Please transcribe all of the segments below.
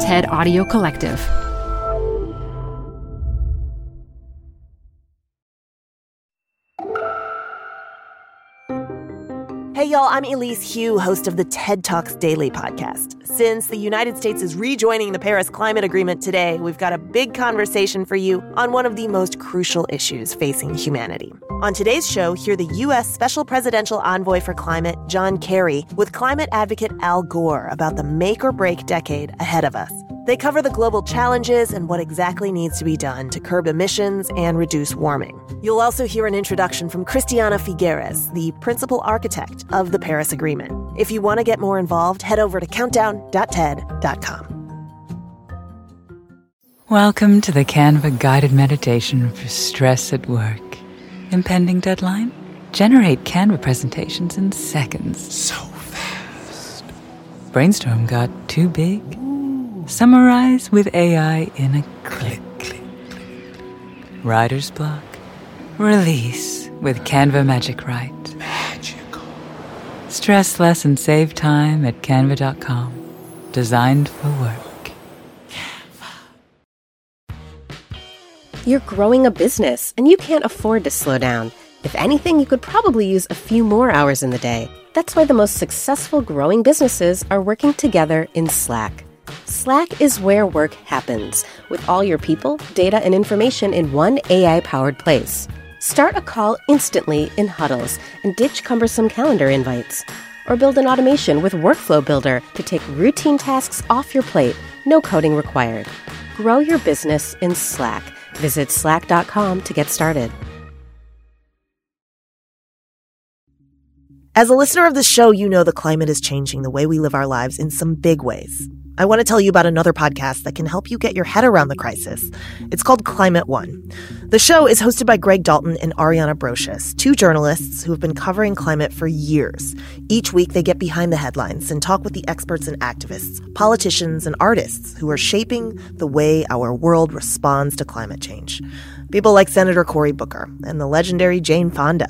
TED Audio Collective. Hey, y'all, I'm Elise Hugh, host of the TED Talks Daily podcast. Since the United States is rejoining the Paris Climate Agreement today, we've got a big conversation for you on one of the most crucial issues facing humanity. On today's show, hear the U.S. Special Presidential Envoy for Climate, John Kerry, with climate advocate Al Gore about the make-or-break decade ahead of us. They cover the global challenges and what exactly needs to be done to curb emissions and reduce warming. You'll also hear an introduction from Christiana Figueres, the principal architect of the Paris Agreement. If you want to get more involved, head over to countdown.ted.com. Welcome to the Canva guided meditation for stress at work. Impending deadline? Generate Canva presentations in seconds. So fast. Brainstorm got too big? Summarize with AI in a click. Writer's block. Release with Canva Magic Write. Magical. Stress less and save time at canva.com. Designed for work. Canva. You're growing a business and you can't afford to slow down. If anything, you could probably use a few more hours in the day. That's why the most successful growing businesses are working together in Slack. Slack is where work happens, with all your people, data, and information in one AI-powered place. Start a call instantly in huddles and ditch cumbersome calendar invites. Or build an automation with Workflow Builder to take routine tasks off your plate, no coding required. Grow your business in Slack. Visit slack.com to get started. As a listener of the show, you know the climate is changing the way we live our lives in some big ways. I want to tell you about another podcast that can help you get your head around the crisis. It's called Climate One. The show is hosted by Greg Dalton and Ariana Brocious, two journalists who have been covering climate for years. Each week, they get behind the headlines and talk with the experts and activists, politicians and artists who are shaping the way our world responds to climate change. People like Senator Cory Booker and the legendary Jane Fonda.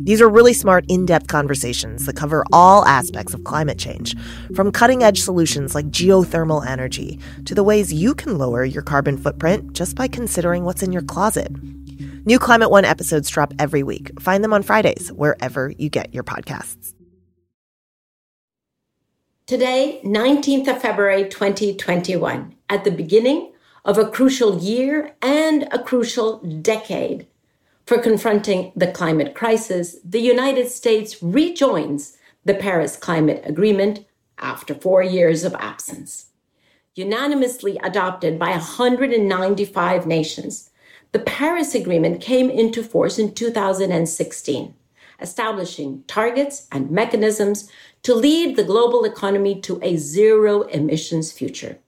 These are really smart, in-depth conversations that cover all aspects of climate change, from cutting-edge solutions like geothermal energy to the ways you can lower your carbon footprint just by considering what's in your closet. New Climate One episodes drop every week. Find them on Fridays, wherever you get your podcasts. Today, 19th of February, 2021, at the beginning of a crucial year and a crucial decade. For confronting the climate crisis, the United States rejoins the Paris Climate Agreement after 4 years of absence. Unanimously adopted by 195 nations, the Paris Agreement came into force in 2016, establishing targets and mechanisms to lead the global economy to a zero-emissions future.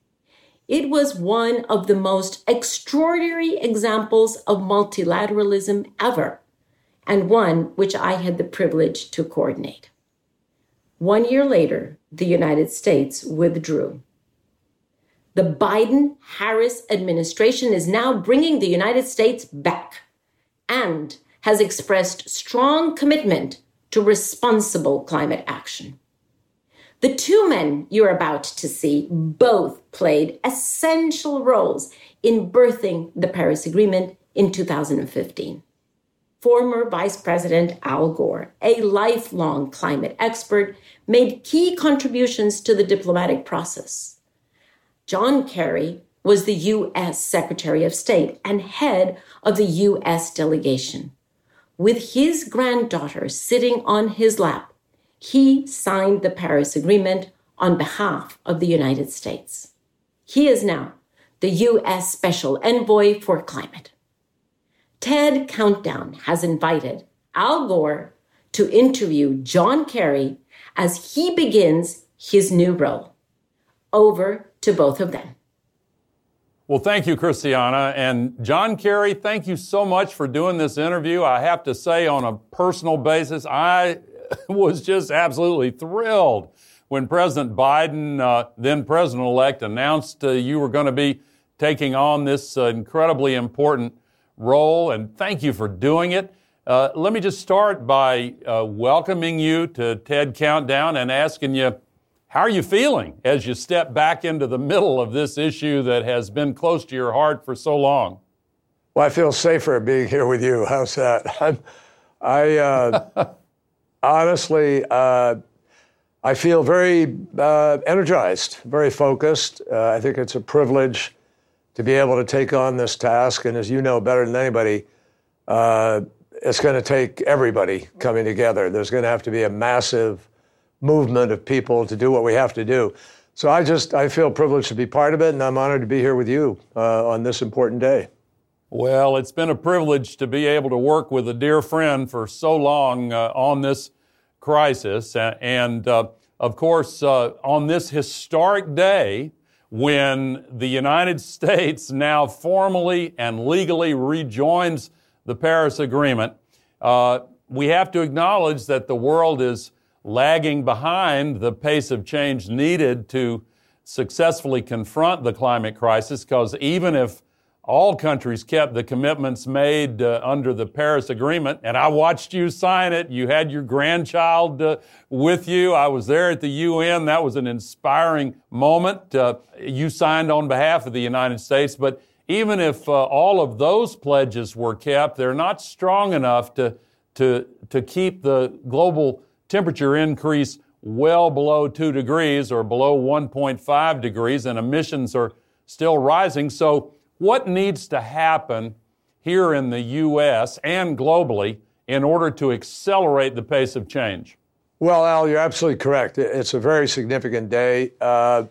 It was one of the most extraordinary examples of multilateralism ever, and one which I had the privilege to coordinate. 1 year later, the United States withdrew. The Biden-Harris administration is now bringing the United States back and has expressed strong commitment to responsible climate action. The two men you're about to see both played essential roles in birthing the Paris Agreement in 2015. Former Vice President Al Gore, a lifelong climate expert, made key contributions to the diplomatic process. John Kerry was the U.S. Secretary of State and head of the U.S. delegation. With his granddaughter sitting on his lap, he signed the Paris Agreement on behalf of the United States. He is now the U.S. Special Envoy for Climate. TED Countdown has invited Al Gore to interview John Kerry as he begins his new role. Over to both of them. Well, thank you, Christiana. And John Kerry, thank you so much for doing this interview. I have to say, on a personal basis, I was just absolutely thrilled when President Biden, then President-elect, announced you were going to be taking on this incredibly important role, and thank you for doing it. Let me just start by welcoming you to TED Countdown and asking you, How are you feeling as you step back into the middle of this issue that has been close to your heart for so long? Well, I feel safer being here with you. How's that? I honestly, I feel very energized, very focused. I think it's a privilege to be able to take on this task. And as you know better than anybody, it's going to take everybody coming together. There's going to have to be a massive movement of people to do what we have to do. So I feel privileged to be part of it, and I'm honored to be here with you on this important day. Well, it's been a privilege to be able to work with a dear friend for so long on this crisis. And of course, on this historic day when the United States now formally and legally rejoins the Paris Agreement, we have to acknowledge that the world is lagging behind the pace of change needed to successfully confront the climate crisis, because even if all countries kept the commitments made under the Paris Agreement, and I watched you sign it, you had your grandchild with you, I was there at the UN, that was an inspiring moment. You signed on behalf of the United States, but even if all of those pledges were kept, they're not strong enough to keep the global temperature increase well below 2 degrees or below 1.5 degrees, and emissions are still rising. So what needs to happen here in the U.S. and globally in order to accelerate the pace of change? Well, Al, you're absolutely correct. It's a very significant day, a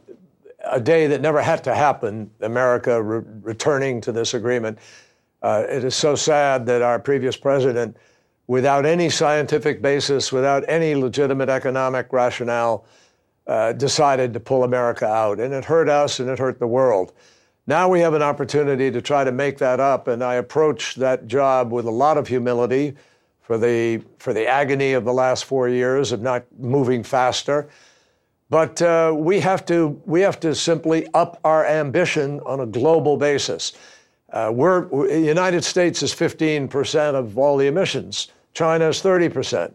day that never had to happen, America returning to this agreement. It is so sad that our previous president, without any scientific basis, without any legitimate economic rationale, decided to pull America out. And it hurt us and it hurt the world. Now we have an opportunity to try to make that up. And I approach that job with a lot of humility for the agony of the last 4 years of not moving faster. But we have to simply up our ambition on a global basis. The United States is 15% of all the emissions. China is 30%.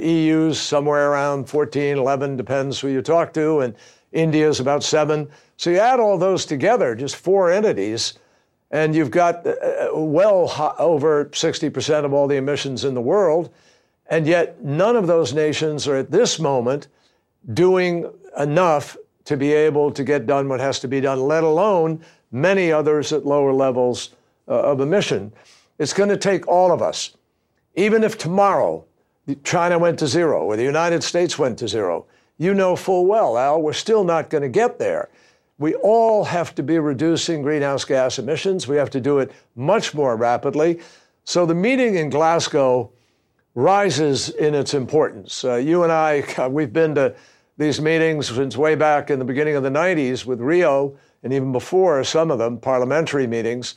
EU's somewhere around 14, 11, depends who you talk to, and India's about 7. So you add all those together, just 4 entities, and you've got over 60% of all the emissions in the world, and yet none of those nations are at this moment doing enough to be able to get done what has to be done, let alone many others at lower levels of emission. It's going to take all of us. Even if tomorrow China went to zero or the United States went to zero, you know full well, Al, we're still not going to get there. We all have to be reducing greenhouse gas emissions. We have to do it much more rapidly. So the meeting in Glasgow rises in its importance. You and I, we've been to these meetings since way back in the beginning of the 90s with Rio, and even before some of them, parliamentary meetings.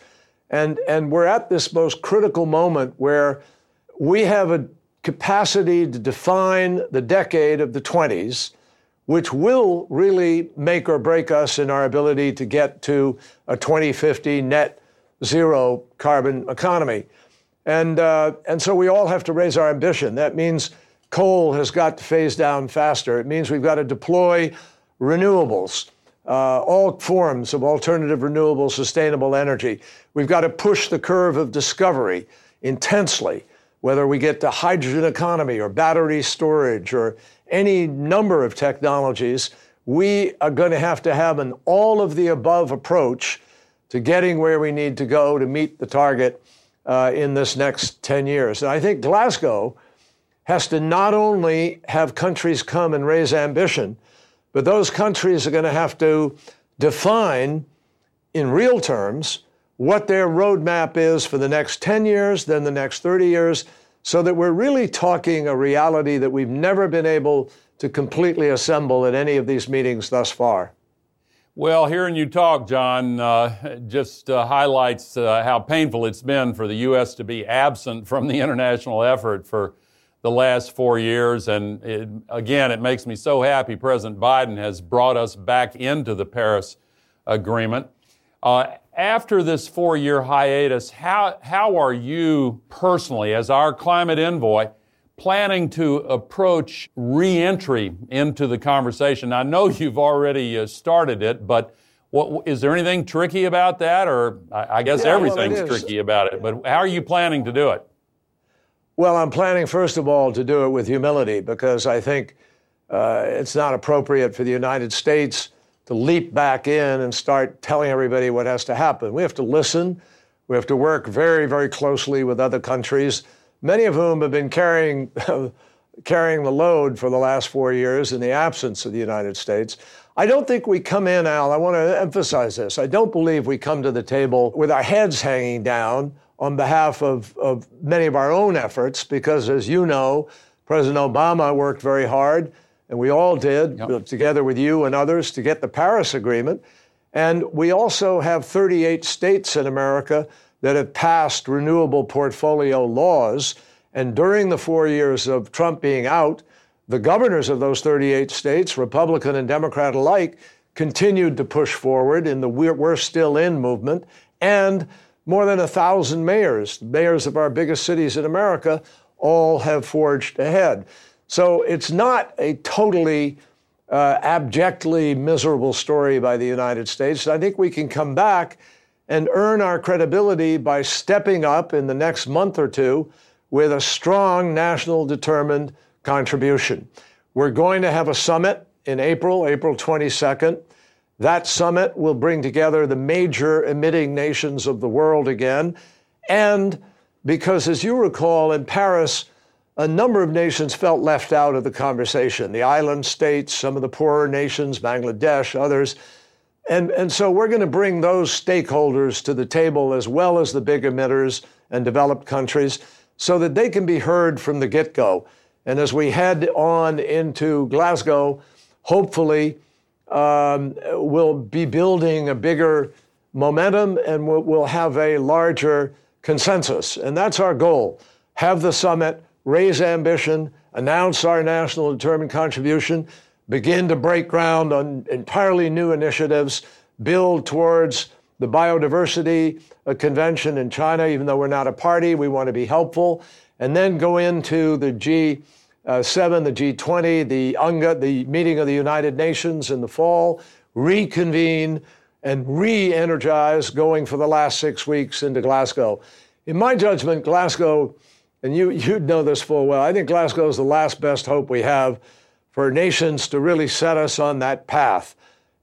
And we're at this most critical moment where we have a capacity to define the decade of the 20s, which will really make or break us in our ability to get to a 2050 net zero carbon economy. And so we all have to raise our ambition. That means coal has got to phase down faster. It means we've got to deploy renewables. All forms of alternative, renewable, sustainable energy. We've got to push the curve of discovery intensely, whether we get to hydrogen economy or battery storage or any number of technologies. We are going to have an all-of-the-above approach to getting where we need to go to meet the target in this next 10 years. And I think Glasgow has to not only have countries come and raise ambition, but those countries are going to have to define in real terms what their roadmap is for the next 10 years, then the next 30 years, so that we're really talking a reality that we've never been able to completely assemble at any of these meetings thus far. Well, hearing you talk, John, just highlights how painful it's been for the U.S. to be absent from the international effort for the last 4 years. And it makes me so happy President Biden has brought us back into the Paris Agreement. After this 4-year hiatus, how are you personally, as our climate envoy, planning to approach re-entry into the conversation. I know you've already started it, but what, is there anything tricky about that? Or I guess everything's tricky about it, but how are you planning to do it? Well, I'm planning, first of all, to do it with humility, because I think it's not appropriate for the United States to leap back in and start telling everybody what has to happen. We have to listen. We have to work very, very closely with other countries, many of whom have been carrying the load for the last 4 years in the absence of the United States. I don't think we come in, Al, I want to emphasize this. I don't believe we come to the table with our heads hanging down on behalf of many of our own efforts, because, as you know, President Obama worked very hard, and we all did, together with you and others, to get the Paris Agreement. And we also have 38 states in America that have passed renewable portfolio laws. And during the 4 years of Trump being out, the governors of those 38 states, Republican and Democrat alike, continued to push forward in the We're Still In movement. And more than 1,000 mayors of our biggest cities in America, all have forged ahead. So it's not a totally abjectly miserable story by the United States. I think we can come back and earn our credibility by stepping up in the next month or two with a strong national determined contribution. We're going to have a summit in April 22nd. That summit will bring together the major emitting nations of the world again. And because, as you recall, in Paris, a number of nations felt left out of the conversation, the island states, some of the poorer nations, Bangladesh, others. And so we're going to bring those stakeholders to the table, as well as the big emitters and developed countries, so that they can be heard from the get-go. And as we head on into Glasgow, hopefully we'll be building a bigger momentum, and we'll have a larger consensus. And that's our goal. Have the summit, raise ambition, announce our national determined contribution, begin to break ground on entirely new initiatives, build towards the biodiversity convention in China. Even though we're not a party, we want to be helpful, and then go into the G7, the G20, the UNGA, the meeting of the United Nations in the fall, reconvene and re-energize going for the last 6 weeks into Glasgow. In my judgment, Glasgow, and you'd know this full well, I think Glasgow is the last best hope we have for nations to really set us on that path.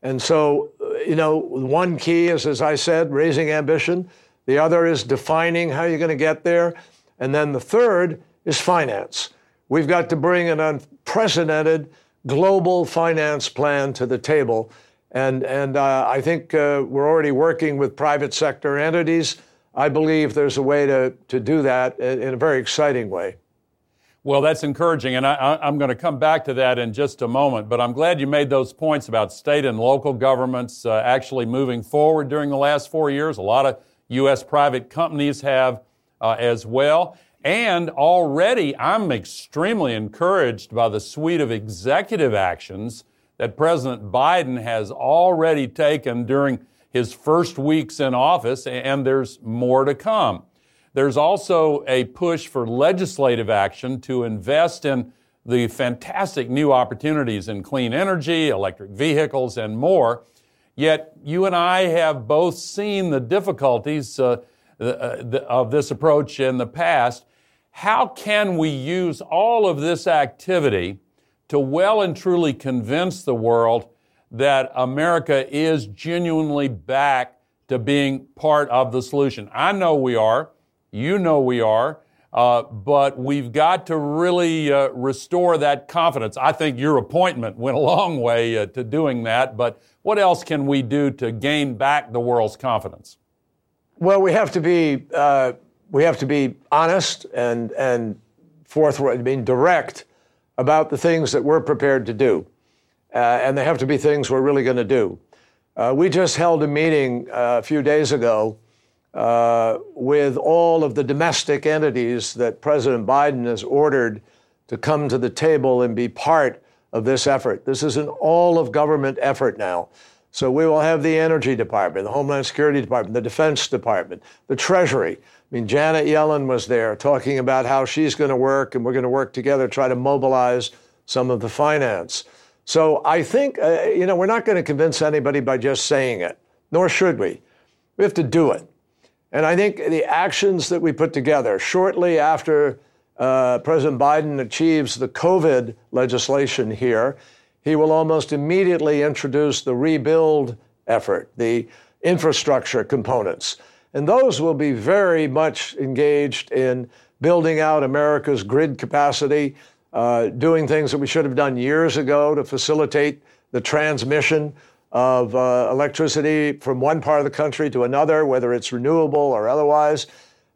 And so, one key is, as I said, raising ambition. The other is defining how you're going to get there. And then the third is finance. We've got to bring an unprecedented global finance plan to the table. And I think we're already working with private sector entities. I believe there's a way to do that in a very exciting way. Well, that's encouraging, and I'm going to come back to that in just a moment, but I'm glad you made those points about state and local governments actually moving forward during the last 4 years. A lot of U.S. private companies have as well, and already I'm extremely encouraged by the suite of executive actions that President Biden has already taken during his first weeks in office, and there's more to come. There's also a push for legislative action to invest in the fantastic new opportunities in clean energy, electric vehicles, and more. Yet you and I have both seen the difficulties of this approach in the past. How can we use all of this activity to well and truly convince the world that America is genuinely back to being part of the solution? I know we are. You know we are. But we've got to really restore that confidence. I think your appointment went a long way to doing that. But what else can we do to gain back the world's confidence? Well, we have to be honest and forthright, direct about the things that we're prepared to do. And they have to be things we're really going to do. We just held a meeting a few days ago with all of the domestic entities that President Biden has ordered to come to the table and be part of this effort. This is an all-of-government effort now. So we will have the Energy Department, the Homeland Security Department, the Defense Department, the Treasury, I mean, Janet Yellen was there talking about how she's going to work, and we're going to work together, try to mobilize some of the finance. So I think, we're not going to convince anybody by just saying it, nor should we. We have to do it. And I think the actions that we put together shortly after President Biden achieves the COVID legislation here, he will almost immediately introduce the rebuild effort, the infrastructure components. And those will be very much engaged in building out America's grid capacity, doing things that we should have done years ago to facilitate the transmission of electricity from one part of the country to another, whether it's renewable or otherwise.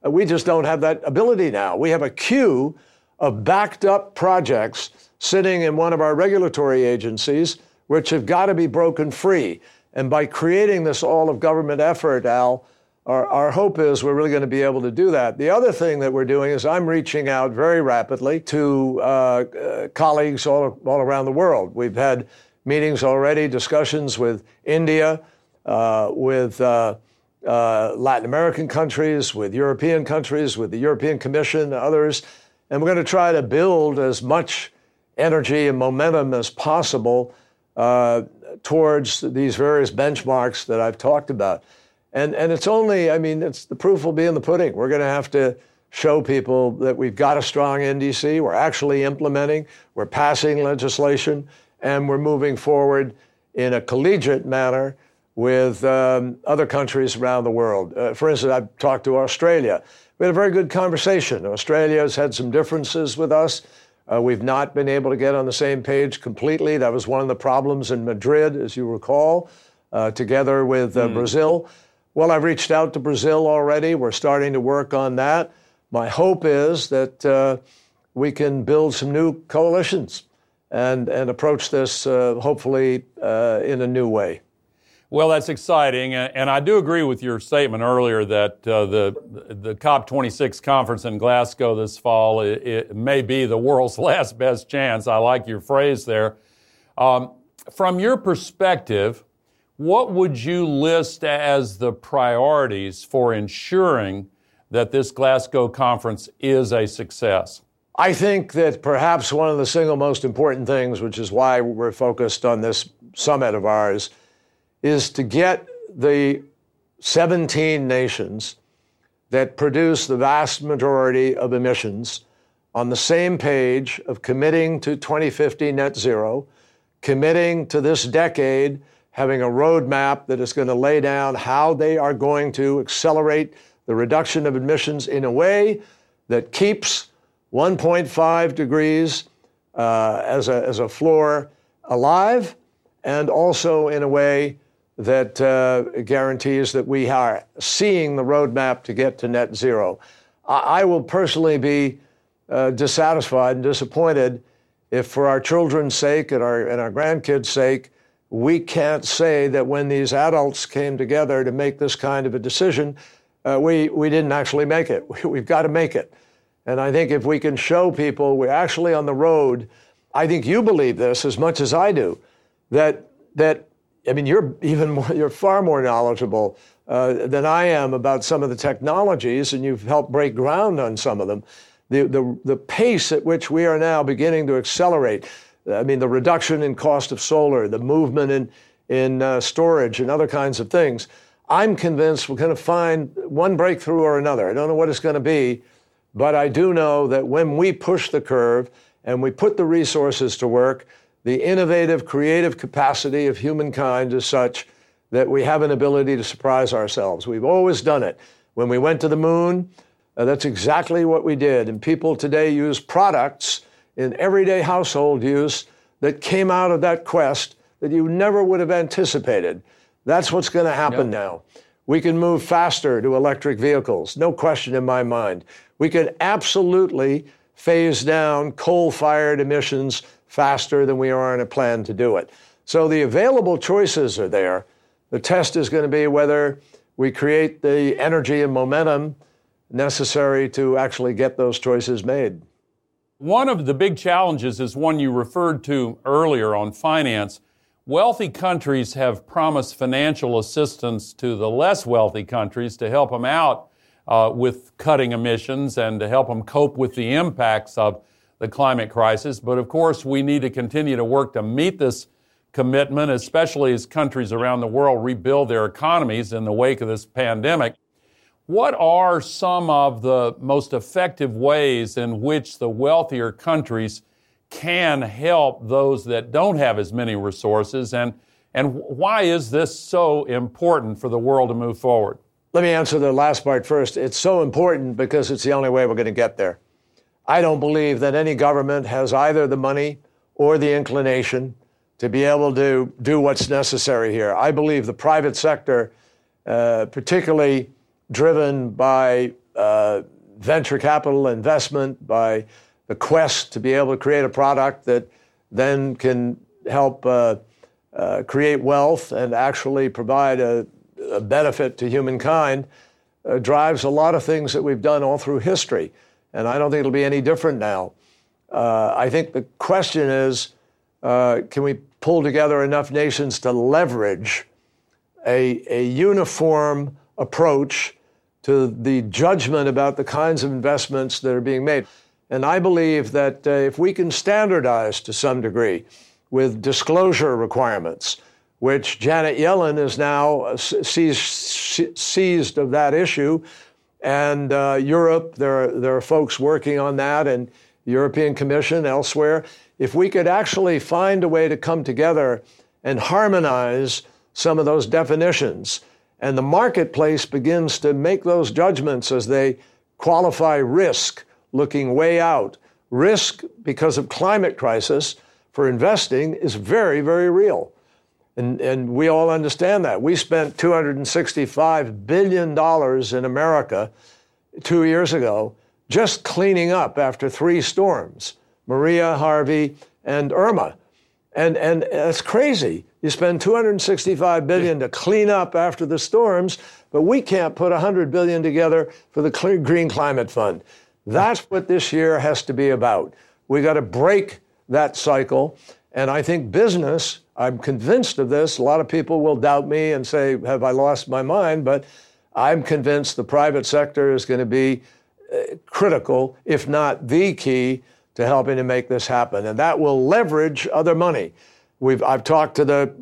We just don't have that ability now. We have a queue of backed up projects sitting in one of our regulatory agencies, which have got to be broken free. And by creating this all-of-government effort, Al, Our hope is we're really going to be able to do that. The other thing that we're doing is I'm reaching out very rapidly to colleagues all around the world. We've had meetings already, discussions with India, with Latin American countries, with European countries, with the European Commission, others. And we're going to try to build as much energy and momentum as possible towards these various benchmarks that I've talked about. And it's only, the proof will be in the pudding. We're going to have to show people that we've got a strong NDC. We're actually implementing, we're passing legislation, and we're moving forward in a collegiate manner with other countries around the world. For instance, I've talked to Australia. We had a very good conversation. Australia has had some differences with us. We've not been able to get on the same page completely. That was one of the problems in Madrid, as you recall, together with Brazil. Well, I've reached out to Brazil already. We're starting to work on that. My hope is that we can build some new coalitions and approach this, hopefully, in a new way. Well, that's exciting. And I do agree with your statement earlier that the COP26 conference in Glasgow this fall, it may be the world's last best chance. I like your phrase there. From your perspective, what would you list as the priorities for ensuring that this Glasgow conference is a success? I think that perhaps one of the single most important things, which is why we're focused on this summit of ours, is to get the 17 nations that produce the vast majority of emissions on the same page of committing to 2050 net zero, committing to this decade having a roadmap that is going to lay down how they are going to accelerate the reduction of emissions in a way that keeps 1.5 degrees as a floor alive, and also in a way that guarantees that we are seeing the roadmap to get to net zero. I will personally be dissatisfied and disappointed if, for our children's sake and our grandkids' sake, we can't say that when these adults came together to make this kind of a decision, we didn't actually make it. We've got to make it. And I think if we can show people we're actually on the road, I think you believe this as much as I do, that you're far more knowledgeable than I am about some of the technologies, and you've helped break ground on some of them. The pace at which we are now beginning to accelerate, the reduction in cost of solar, the movement in storage and other kinds of things. I'm convinced we're going to find one breakthrough or another. I don't know what it's going to be, but I do know that when we push the curve and we put the resources to work, the innovative, creative capacity of humankind is such that we have an ability to surprise ourselves. We've always done it. When we went to the moon, that's exactly what we did. And people today use products in everyday household use that came out of that quest that you never would have anticipated. That's what's going to happen now. We can move faster to electric vehicles, no question in my mind. We can absolutely phase down coal-fired emissions faster than we are on a plan to do it. So the available choices are there. The test is going to be whether we create the energy and momentum necessary to actually get those choices made. One of the big challenges is one you referred to earlier on finance. Wealthy countries have promised financial assistance to the less wealthy countries to help them out with cutting emissions and to help them cope with the impacts of the climate crisis. But of course, we need to continue to work to meet this commitment, especially as countries around the world rebuild their economies in the wake of this pandemic. What are some of the most effective ways in which the wealthier countries can help those that don't have as many resources? And why is this so important for the world to move forward? Let me answer the last part first. It's so important because it's the only way we're going to get there. I don't believe that any government has either the money or the inclination to be able to do what's necessary here. I believe the private sector, particularly driven by venture capital investment, by the quest to be able to create a product that then can help create wealth and actually provide a benefit to humankind, drives a lot of things that we've done all through history. And I don't think it'll be any different now. I think the question is, can we pull together enough nations to leverage a uniform approach to the judgment about the kinds of investments that are being made? And I believe that if we can standardize to some degree with disclosure requirements, which Janet Yellen is now seized of that issue, and Europe, there are folks working on that, and European Commission, elsewhere. If we could actually find a way to come together and harmonize some of those definitions, and the marketplace begins to make those judgments as they qualify risk, looking way out. Risk, because of climate crisis, for investing is very, very real. And we all understand that. We spent $265 billion in America 2 years ago just cleaning up after three storms, Maria, Harvey, and Irma. And that's crazy. You spend $265 billion to clean up after the storms, but we can't put $100 billion together for the Green Climate Fund. That's what this year has to be about. We got to break that cycle. And I think business, I'm convinced of this. A lot of people will doubt me and say, have I lost my mind? But I'm convinced the private sector is going to be critical, if not the key, to helping to make this happen. And that will leverage other money. I've talked to the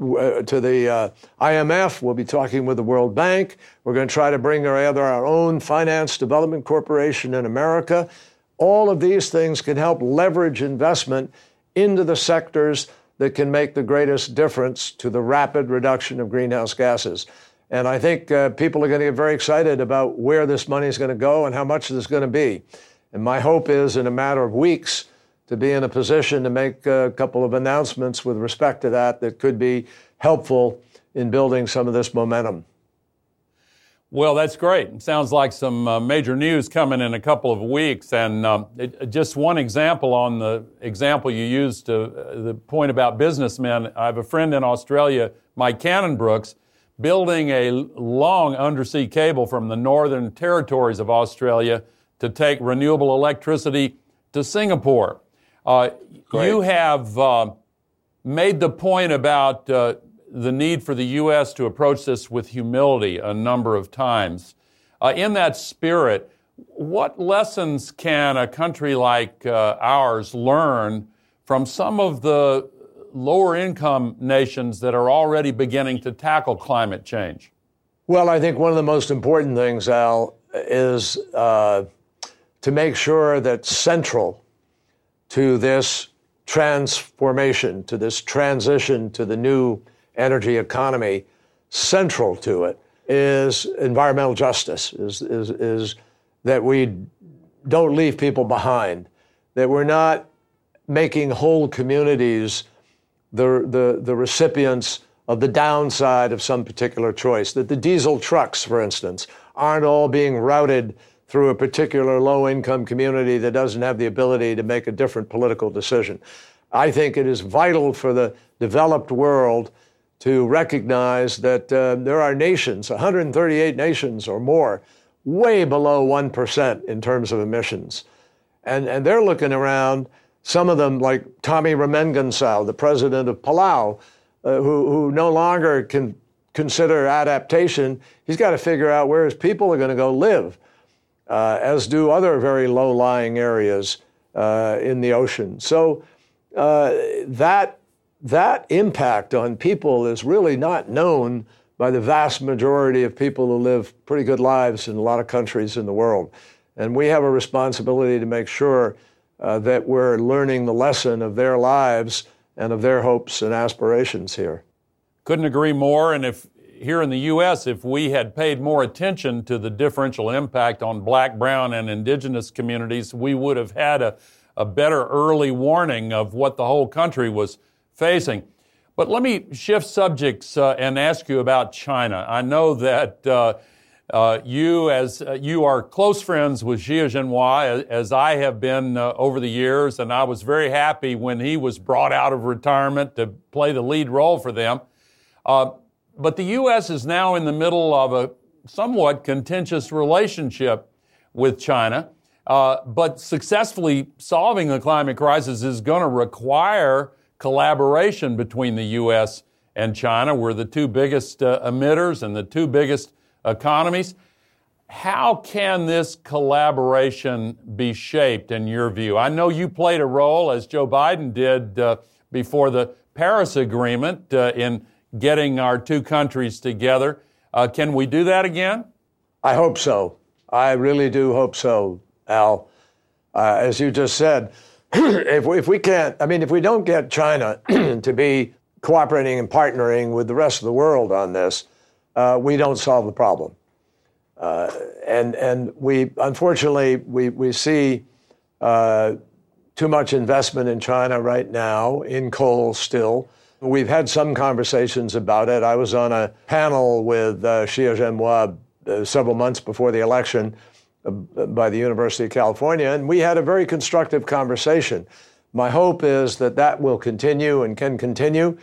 IMF. We'll be talking with the World Bank. We're going to try to bring together our own Finance Development Corporation in America. All of these things can help leverage investment into the sectors that can make the greatest difference to the rapid reduction of greenhouse gases. And I think people are going to get very excited about where this money is going to go and how much it's going to be. And my hope is, in a matter of weeks, to be in a position to make a couple of announcements with respect to that could be helpful in building some of this momentum. Well, that's great. Sounds like some major news coming in a couple of weeks. And just one example on the example you used to the point about businessmen. I have a friend in Australia, Mike Cannon-Brooks, building a long undersea cable from the northern territories of Australia to take renewable electricity to Singapore. You have made the point about the need for the U.S. to approach this with humility a number of times. In that spirit, what lessons can a country like ours learn from some of the lower income nations that are already beginning to tackle climate change? Well, I think one of the most important things, Al, is to make sure that central to this transformation, to this transition to the new energy economy, central to it is environmental justice, is that we don't leave people behind, that we're not making whole communities the recipients of the downside of some particular choice, that the diesel trucks, for instance, aren't all being routed through a particular low-income community that doesn't have the ability to make a different political decision. I think it is vital for the developed world to recognize that there are nations, 138 nations or more, way below 1% in terms of emissions. And they're looking around, some of them like Tommy Remengesau, the president of Palau, who no longer can consider adaptation. He's got to figure out where his people are going to go live. as do other very low-lying areas in the ocean. So that impact on people is really not known by the vast majority of people who live pretty good lives in a lot of countries in the world. And we have a responsibility to make sure that we're learning the lesson of their lives and of their hopes and aspirations here. Couldn't agree more. And if here in the U.S., if we had paid more attention to the differential impact on black, brown, and indigenous communities, we would have had a better early warning of what the whole country was facing. But let me shift subjects and ask you about China. I know that you are close friends with Xi Jinping, as I have been over the years, and I was very happy when he was brought out of retirement to play the lead role for them. But the U.S. is now in the middle of a somewhat contentious relationship with China. But successfully solving the climate crisis is going to require collaboration between the U.S. and China. We're the two biggest emitters and the two biggest economies. How can this collaboration be shaped, in your view? I know you played a role, as Joe Biden did before the Paris Agreement, in getting our two countries together. Can we do that again? I hope so. I really do hope so, Al. As you just said, if we don't get China to be cooperating and partnering with the rest of the world on this, we don't solve the problem. And we, unfortunately, we see too much investment in China right now, in coal still. We've had some conversations about it. I was on a panel with Xi Jinping several months before the election by the University of California, and we had a very constructive conversation. My hope is that that will continue and can continue,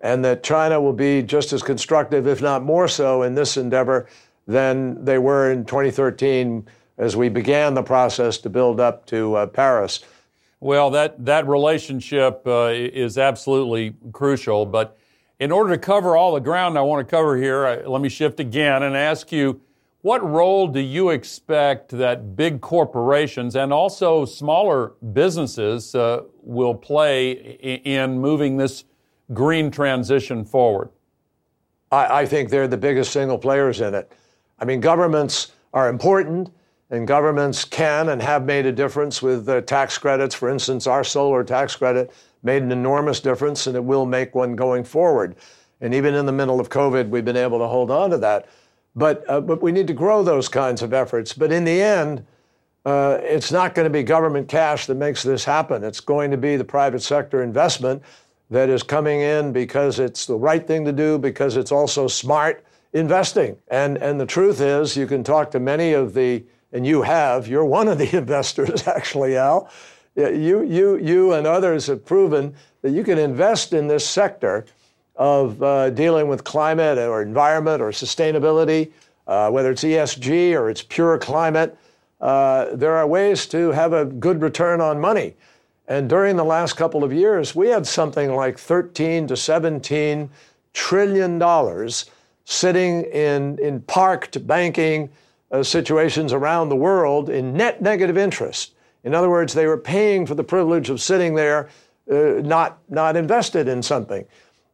and that China will be just as constructive, if not more so, in this endeavor than they were in 2013 as we began the process to build up to Paris. Well, that relationship is absolutely crucial, but in order to cover all the ground I want to cover here, let me shift again and ask you, what role do you expect that big corporations and also smaller businesses will play in moving this green transition forward? I think they're the biggest single players in it. I mean, governments are important, and governments can and have made a difference with tax credits. For instance, our solar tax credit made an enormous difference, and it will make one going forward. And even in the middle of COVID, we've been able to hold on to that. But we need to grow those kinds of efforts. But in the end, it's not going to be government cash that makes this happen. It's going to be the private sector investment that is coming in because it's the right thing to do, because it's also smart investing. And the truth is, you can talk to many of the, and you're one of the investors, actually, Al. You and others have proven that you can invest in this sector of dealing with climate or environment or sustainability, whether it's ESG or it's pure climate. There are ways to have a good return on money. And during the last couple of years, we had something like $13 to $17 trillion sitting in parked banking situations around the world in net negative interest. In other words, they were paying for the privilege of sitting there, not invested in something.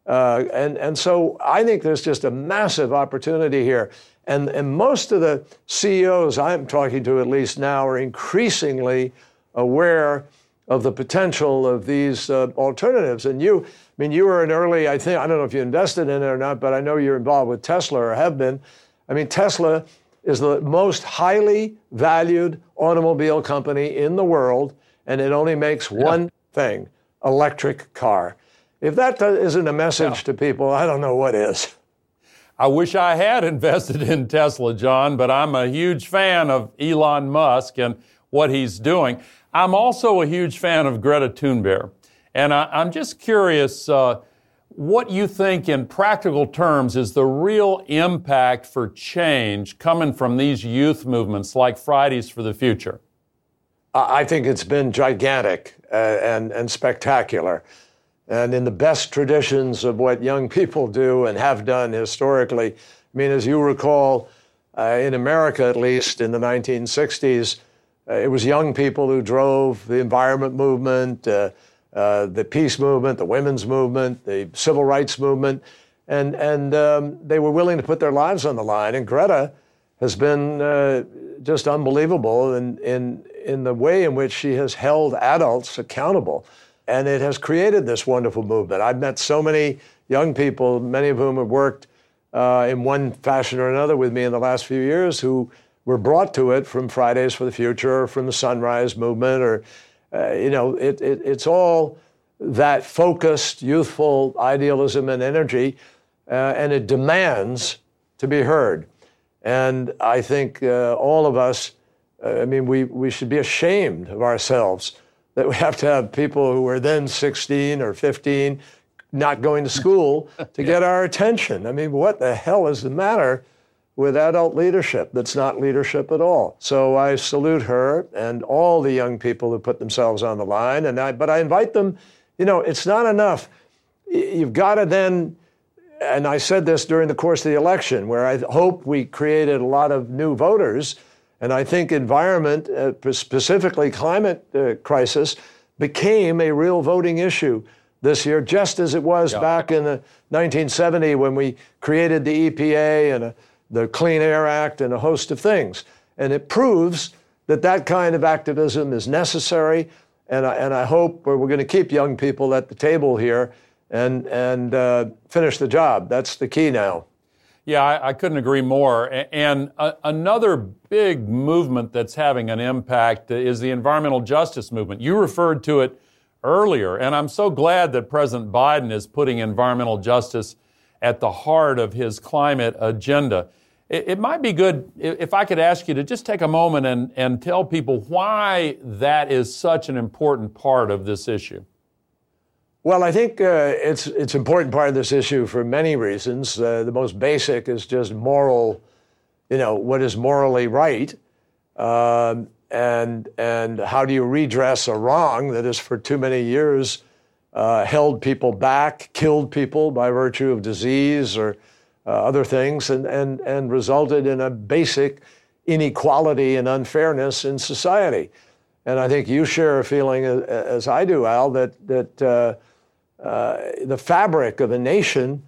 And so I think there's just a massive opportunity here. And most of the CEOs I'm talking to, at least now, are increasingly aware of the potential of these alternatives. And you were an early, I don't know if you invested in it or not, but I know you're involved with Tesla or have been. I mean, Tesla is the most highly valued automobile company in the world, and it only makes one thing, electric car. If that isn't a message to people, I don't know what is. I wish I had invested in Tesla, John, but I'm a huge fan of Elon Musk and what he's doing. I'm also a huge fan of Greta Thunberg. And I'm just curious what you think in practical terms is the real impact for change coming from these youth movements like Fridays for the Future? I think it's been gigantic and spectacular. And in the best traditions of what young people do and have done historically, I mean, as you recall, In America, at least, in the 1960s, it was young people who drove the environment movement, the peace movement, the women's movement, the civil rights movement, and they were willing to put their lives on the line. And Greta has been just unbelievable in the way in which she has held adults accountable. And it has created this wonderful movement. I've met so many young people, many of whom have worked in one fashion or another with me in the last few years, who were brought to it from Fridays for the Future, or from the Sunrise Movement, or it's all that focused, youthful idealism and energy, and it demands to be heard. And I think all of us, we should be ashamed of ourselves that we have to have people who were then 16 or 15 not going to school to get our attention. I mean, what the hell is the matter with adult leadership that's not leadership at all? So I salute her and all the young people who put themselves on the line. But I invite them, it's not enough. You've got to then, and I said this during the course of the election, where I hope we created a lot of new voters. And I think environment, specifically climate crisis, became a real voting issue this year, just as it was back in 1970 when we created the EPA and the Clean Air Act and a host of things. And it proves that kind of activism is necessary. And I hope we're going to keep young people at the table here and finish the job. That's the key now. Yeah, I couldn't agree more. And another big movement that's having an impact is the environmental justice movement. You referred to it earlier, and I'm so glad that President Biden is putting environmental justice at the heart of his climate agenda. It might be good if I could ask you to just take a moment and tell people why that is such an important part of this issue. Well, I think it's an important part of this issue for many reasons. The most basic is just moral, what is morally right, and how do you redress a wrong that has for too many years held people back, killed people by virtue of disease or other things, and resulted in a basic inequality and unfairness in society. And I think you share a feeling, as I do, Al, that the fabric of a nation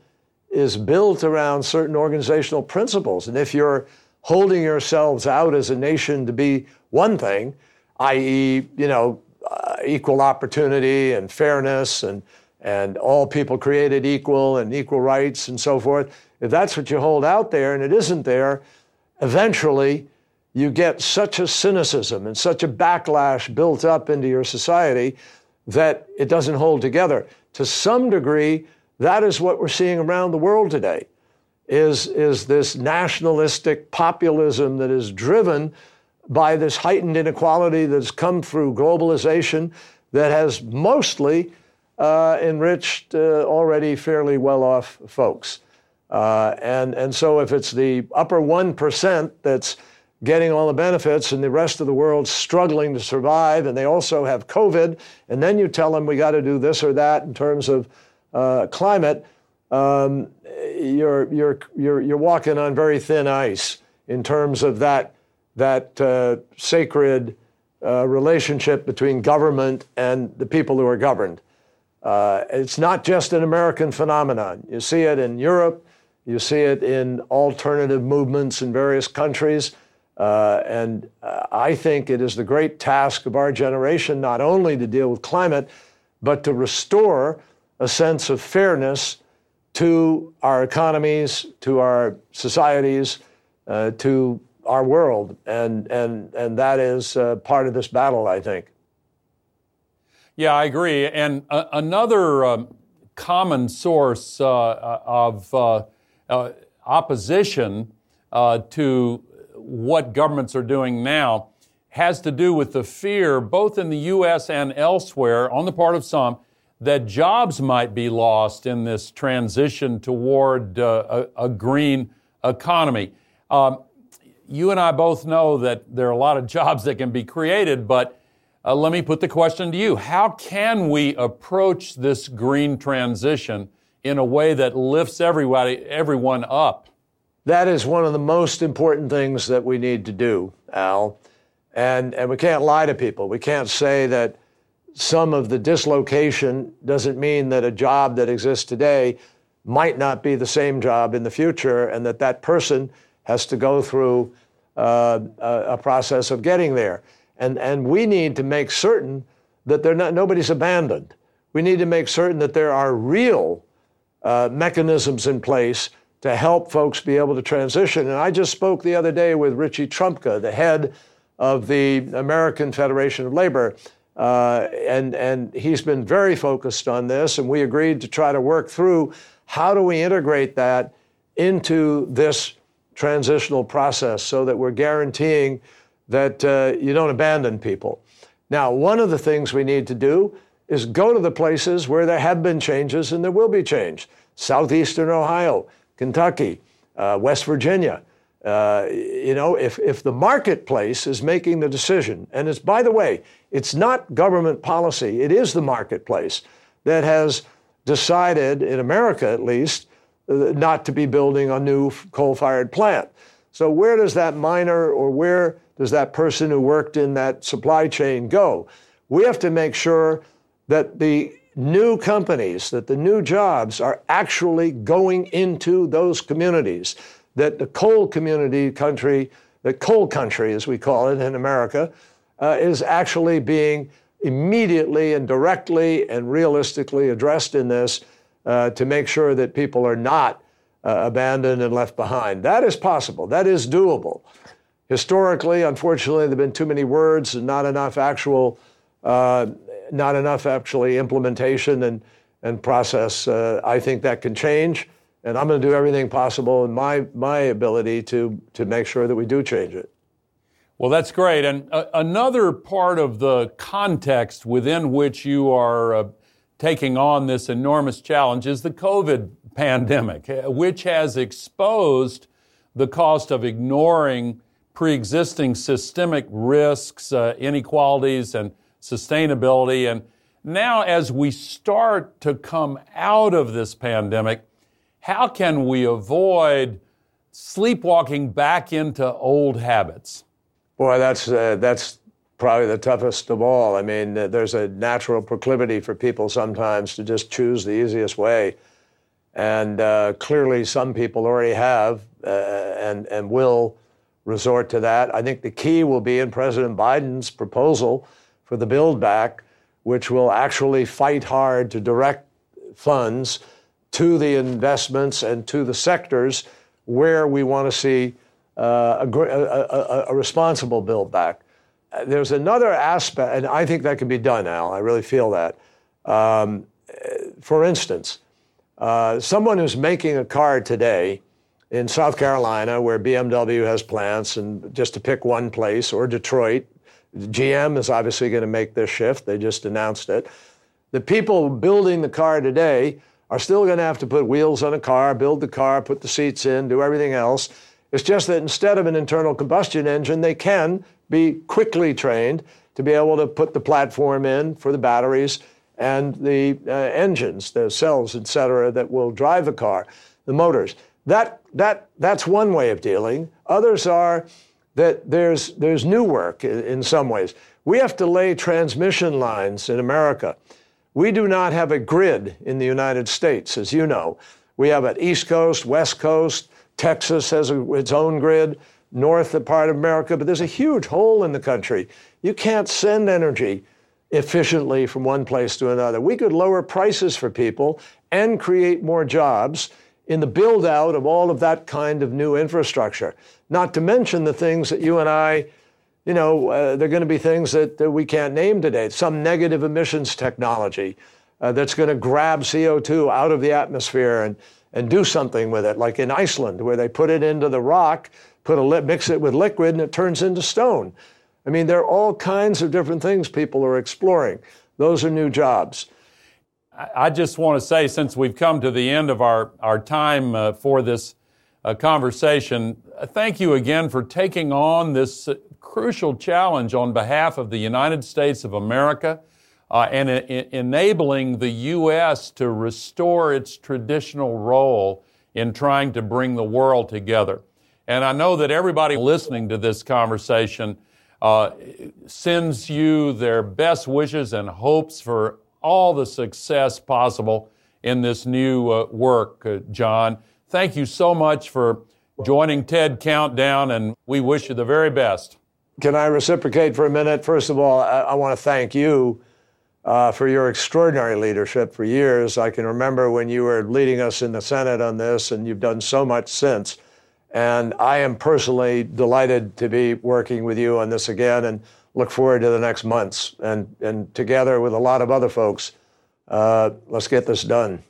is built around certain organizational principles. And if you're holding yourselves out as a nation to be one thing, i.e., equal opportunity and fairness and all people created equal and equal rights and so forth, if that's what you hold out there and it isn't there, eventually you get such a cynicism and such a backlash built up into your society that it doesn't hold together. To some degree, that is what we're seeing around the world today, is this nationalistic populism that is driven by this heightened inequality that's come through globalization that has mostly enriched already fairly well-off folks. And so if it's the upper 1% that's getting all the benefits and the rest of the world's struggling to survive, and they also have COVID, and then you tell them we got to do this or that in terms of climate, you're walking on very thin ice in terms of that sacred relationship between government and the people who are governed. It's not just an American phenomenon. You see it in Europe. You see it in alternative movements in various countries. And I think it is the great task of our generation not only to deal with climate, but to restore a sense of fairness to our economies, to our societies, to our world, and that is part of this battle, I think. Yeah, I agree. And another common source of opposition to what governments are doing now has to do with the fear, both in the U.S. and elsewhere, on the part of some, that jobs might be lost in this transition toward a green economy. You and I both know that there are a lot of jobs that can be created, but let me put the question to you. How can we approach this green transition in a way that lifts everyone up? That is one of the most important things that we need to do, Al. And we can't lie to people. We can't say that some of the dislocation doesn't mean that a job that exists today might not be the same job in the future, and that that person has to go through a process of getting there. And we need to make certain that nobody's abandoned. We need to make certain that there are real mechanisms in place to help folks be able to transition. And I just spoke the other day with Richie Trumpka, the head of the American Federation of Labor, and he's been very focused on this, and we agreed to try to work through how do we integrate that into this transitional process so that we're guaranteeing that you don't abandon people. Now, one of the things we need to do is go to the places where there have been changes and there will be change. Southeastern Ohio, Kentucky, West Virginia. If the marketplace is making the decision, and it's, by the way, it's not government policy, it is the marketplace that has decided, in America at least, not to be building a new coal-fired plant. So where does that miner or where does that person who worked in that supply chain go? We have to make sure that the new companies, that the new jobs are actually going into those communities, that the coal country, as we call it in America, is actually being immediately and directly and realistically addressed in this to make sure that people are not abandoned and left behind. That is possible. That is doable. Historically, unfortunately, there have been too many words and not enough actually implementation and process. I think that can change, and I'm going to do everything possible in my ability to make sure that we do change it. Well, that's great. And another part of the context within which you are taking on this enormous challenge is the COVID pandemic, which has exposed the cost of ignoring pre-existing systemic risks, inequalities, and sustainability. And now as we start to come out of this pandemic, how can we avoid sleepwalking back into old habits? Boy, that's probably the toughest of all. I mean, there's a natural proclivity for people sometimes to just choose the easiest way. And clearly some people already have and will resort to that. I think the key will be in President Biden's proposal for the Build Back, which will actually fight hard to direct funds to the investments and to the sectors where we want to see a responsible build back. There's another aspect, and I think that can be done, Al. I really feel that. For instance, someone who's making a car today in South Carolina, where BMW has plants, and just to pick one place, or Detroit, GM is obviously going to make this shift. They just announced it. The people building the car today are still going to have to put wheels on a car, build the car, put the seats in, do everything else. It's just that instead of an internal combustion engine, they can be quickly trained to be able to put the platform in for the batteries and the engines, the cells, et cetera, that will drive the car, the motors. That's one way of dealing. Others are that there's new work in some ways. We have to lay transmission lines in America. We do not have a grid in the United States, as you know. We have an East Coast, West Coast. Texas has its own grid, north of part of America. But there's a huge hole in the country. You can't send energy efficiently from one place to another. We could lower prices for people and create more jobs in the build-out of all of that kind of new infrastructure, not to mention the things that you and I they're going to be things that we can't name today. Some negative emissions technology that's going to grab CO2 out of the atmosphere and do something with it, like in Iceland, where they put it into the rock, mix it with liquid, and it turns into stone. I mean, there are all kinds of different things people are exploring. Those are new jobs. I just want to say, since we've come to the end of our time for this conversation, thank you again for taking on this crucial challenge on behalf of the United States of America and enabling the U.S. to restore its traditional role in trying to bring the world together. And I know that everybody listening to this conversation sends you their best wishes and hopes for all the success possible in this new work, John. Thank you so much for joining TED Countdown, and we wish you the very best. Can I reciprocate for a minute? First of all, I want to thank you for your extraordinary leadership for years. I can remember when you were leading us in the Senate on this, and you've done so much since. And I am personally delighted to be working with you on this again and look forward to the next months. And together with a lot of other folks, let's get this done.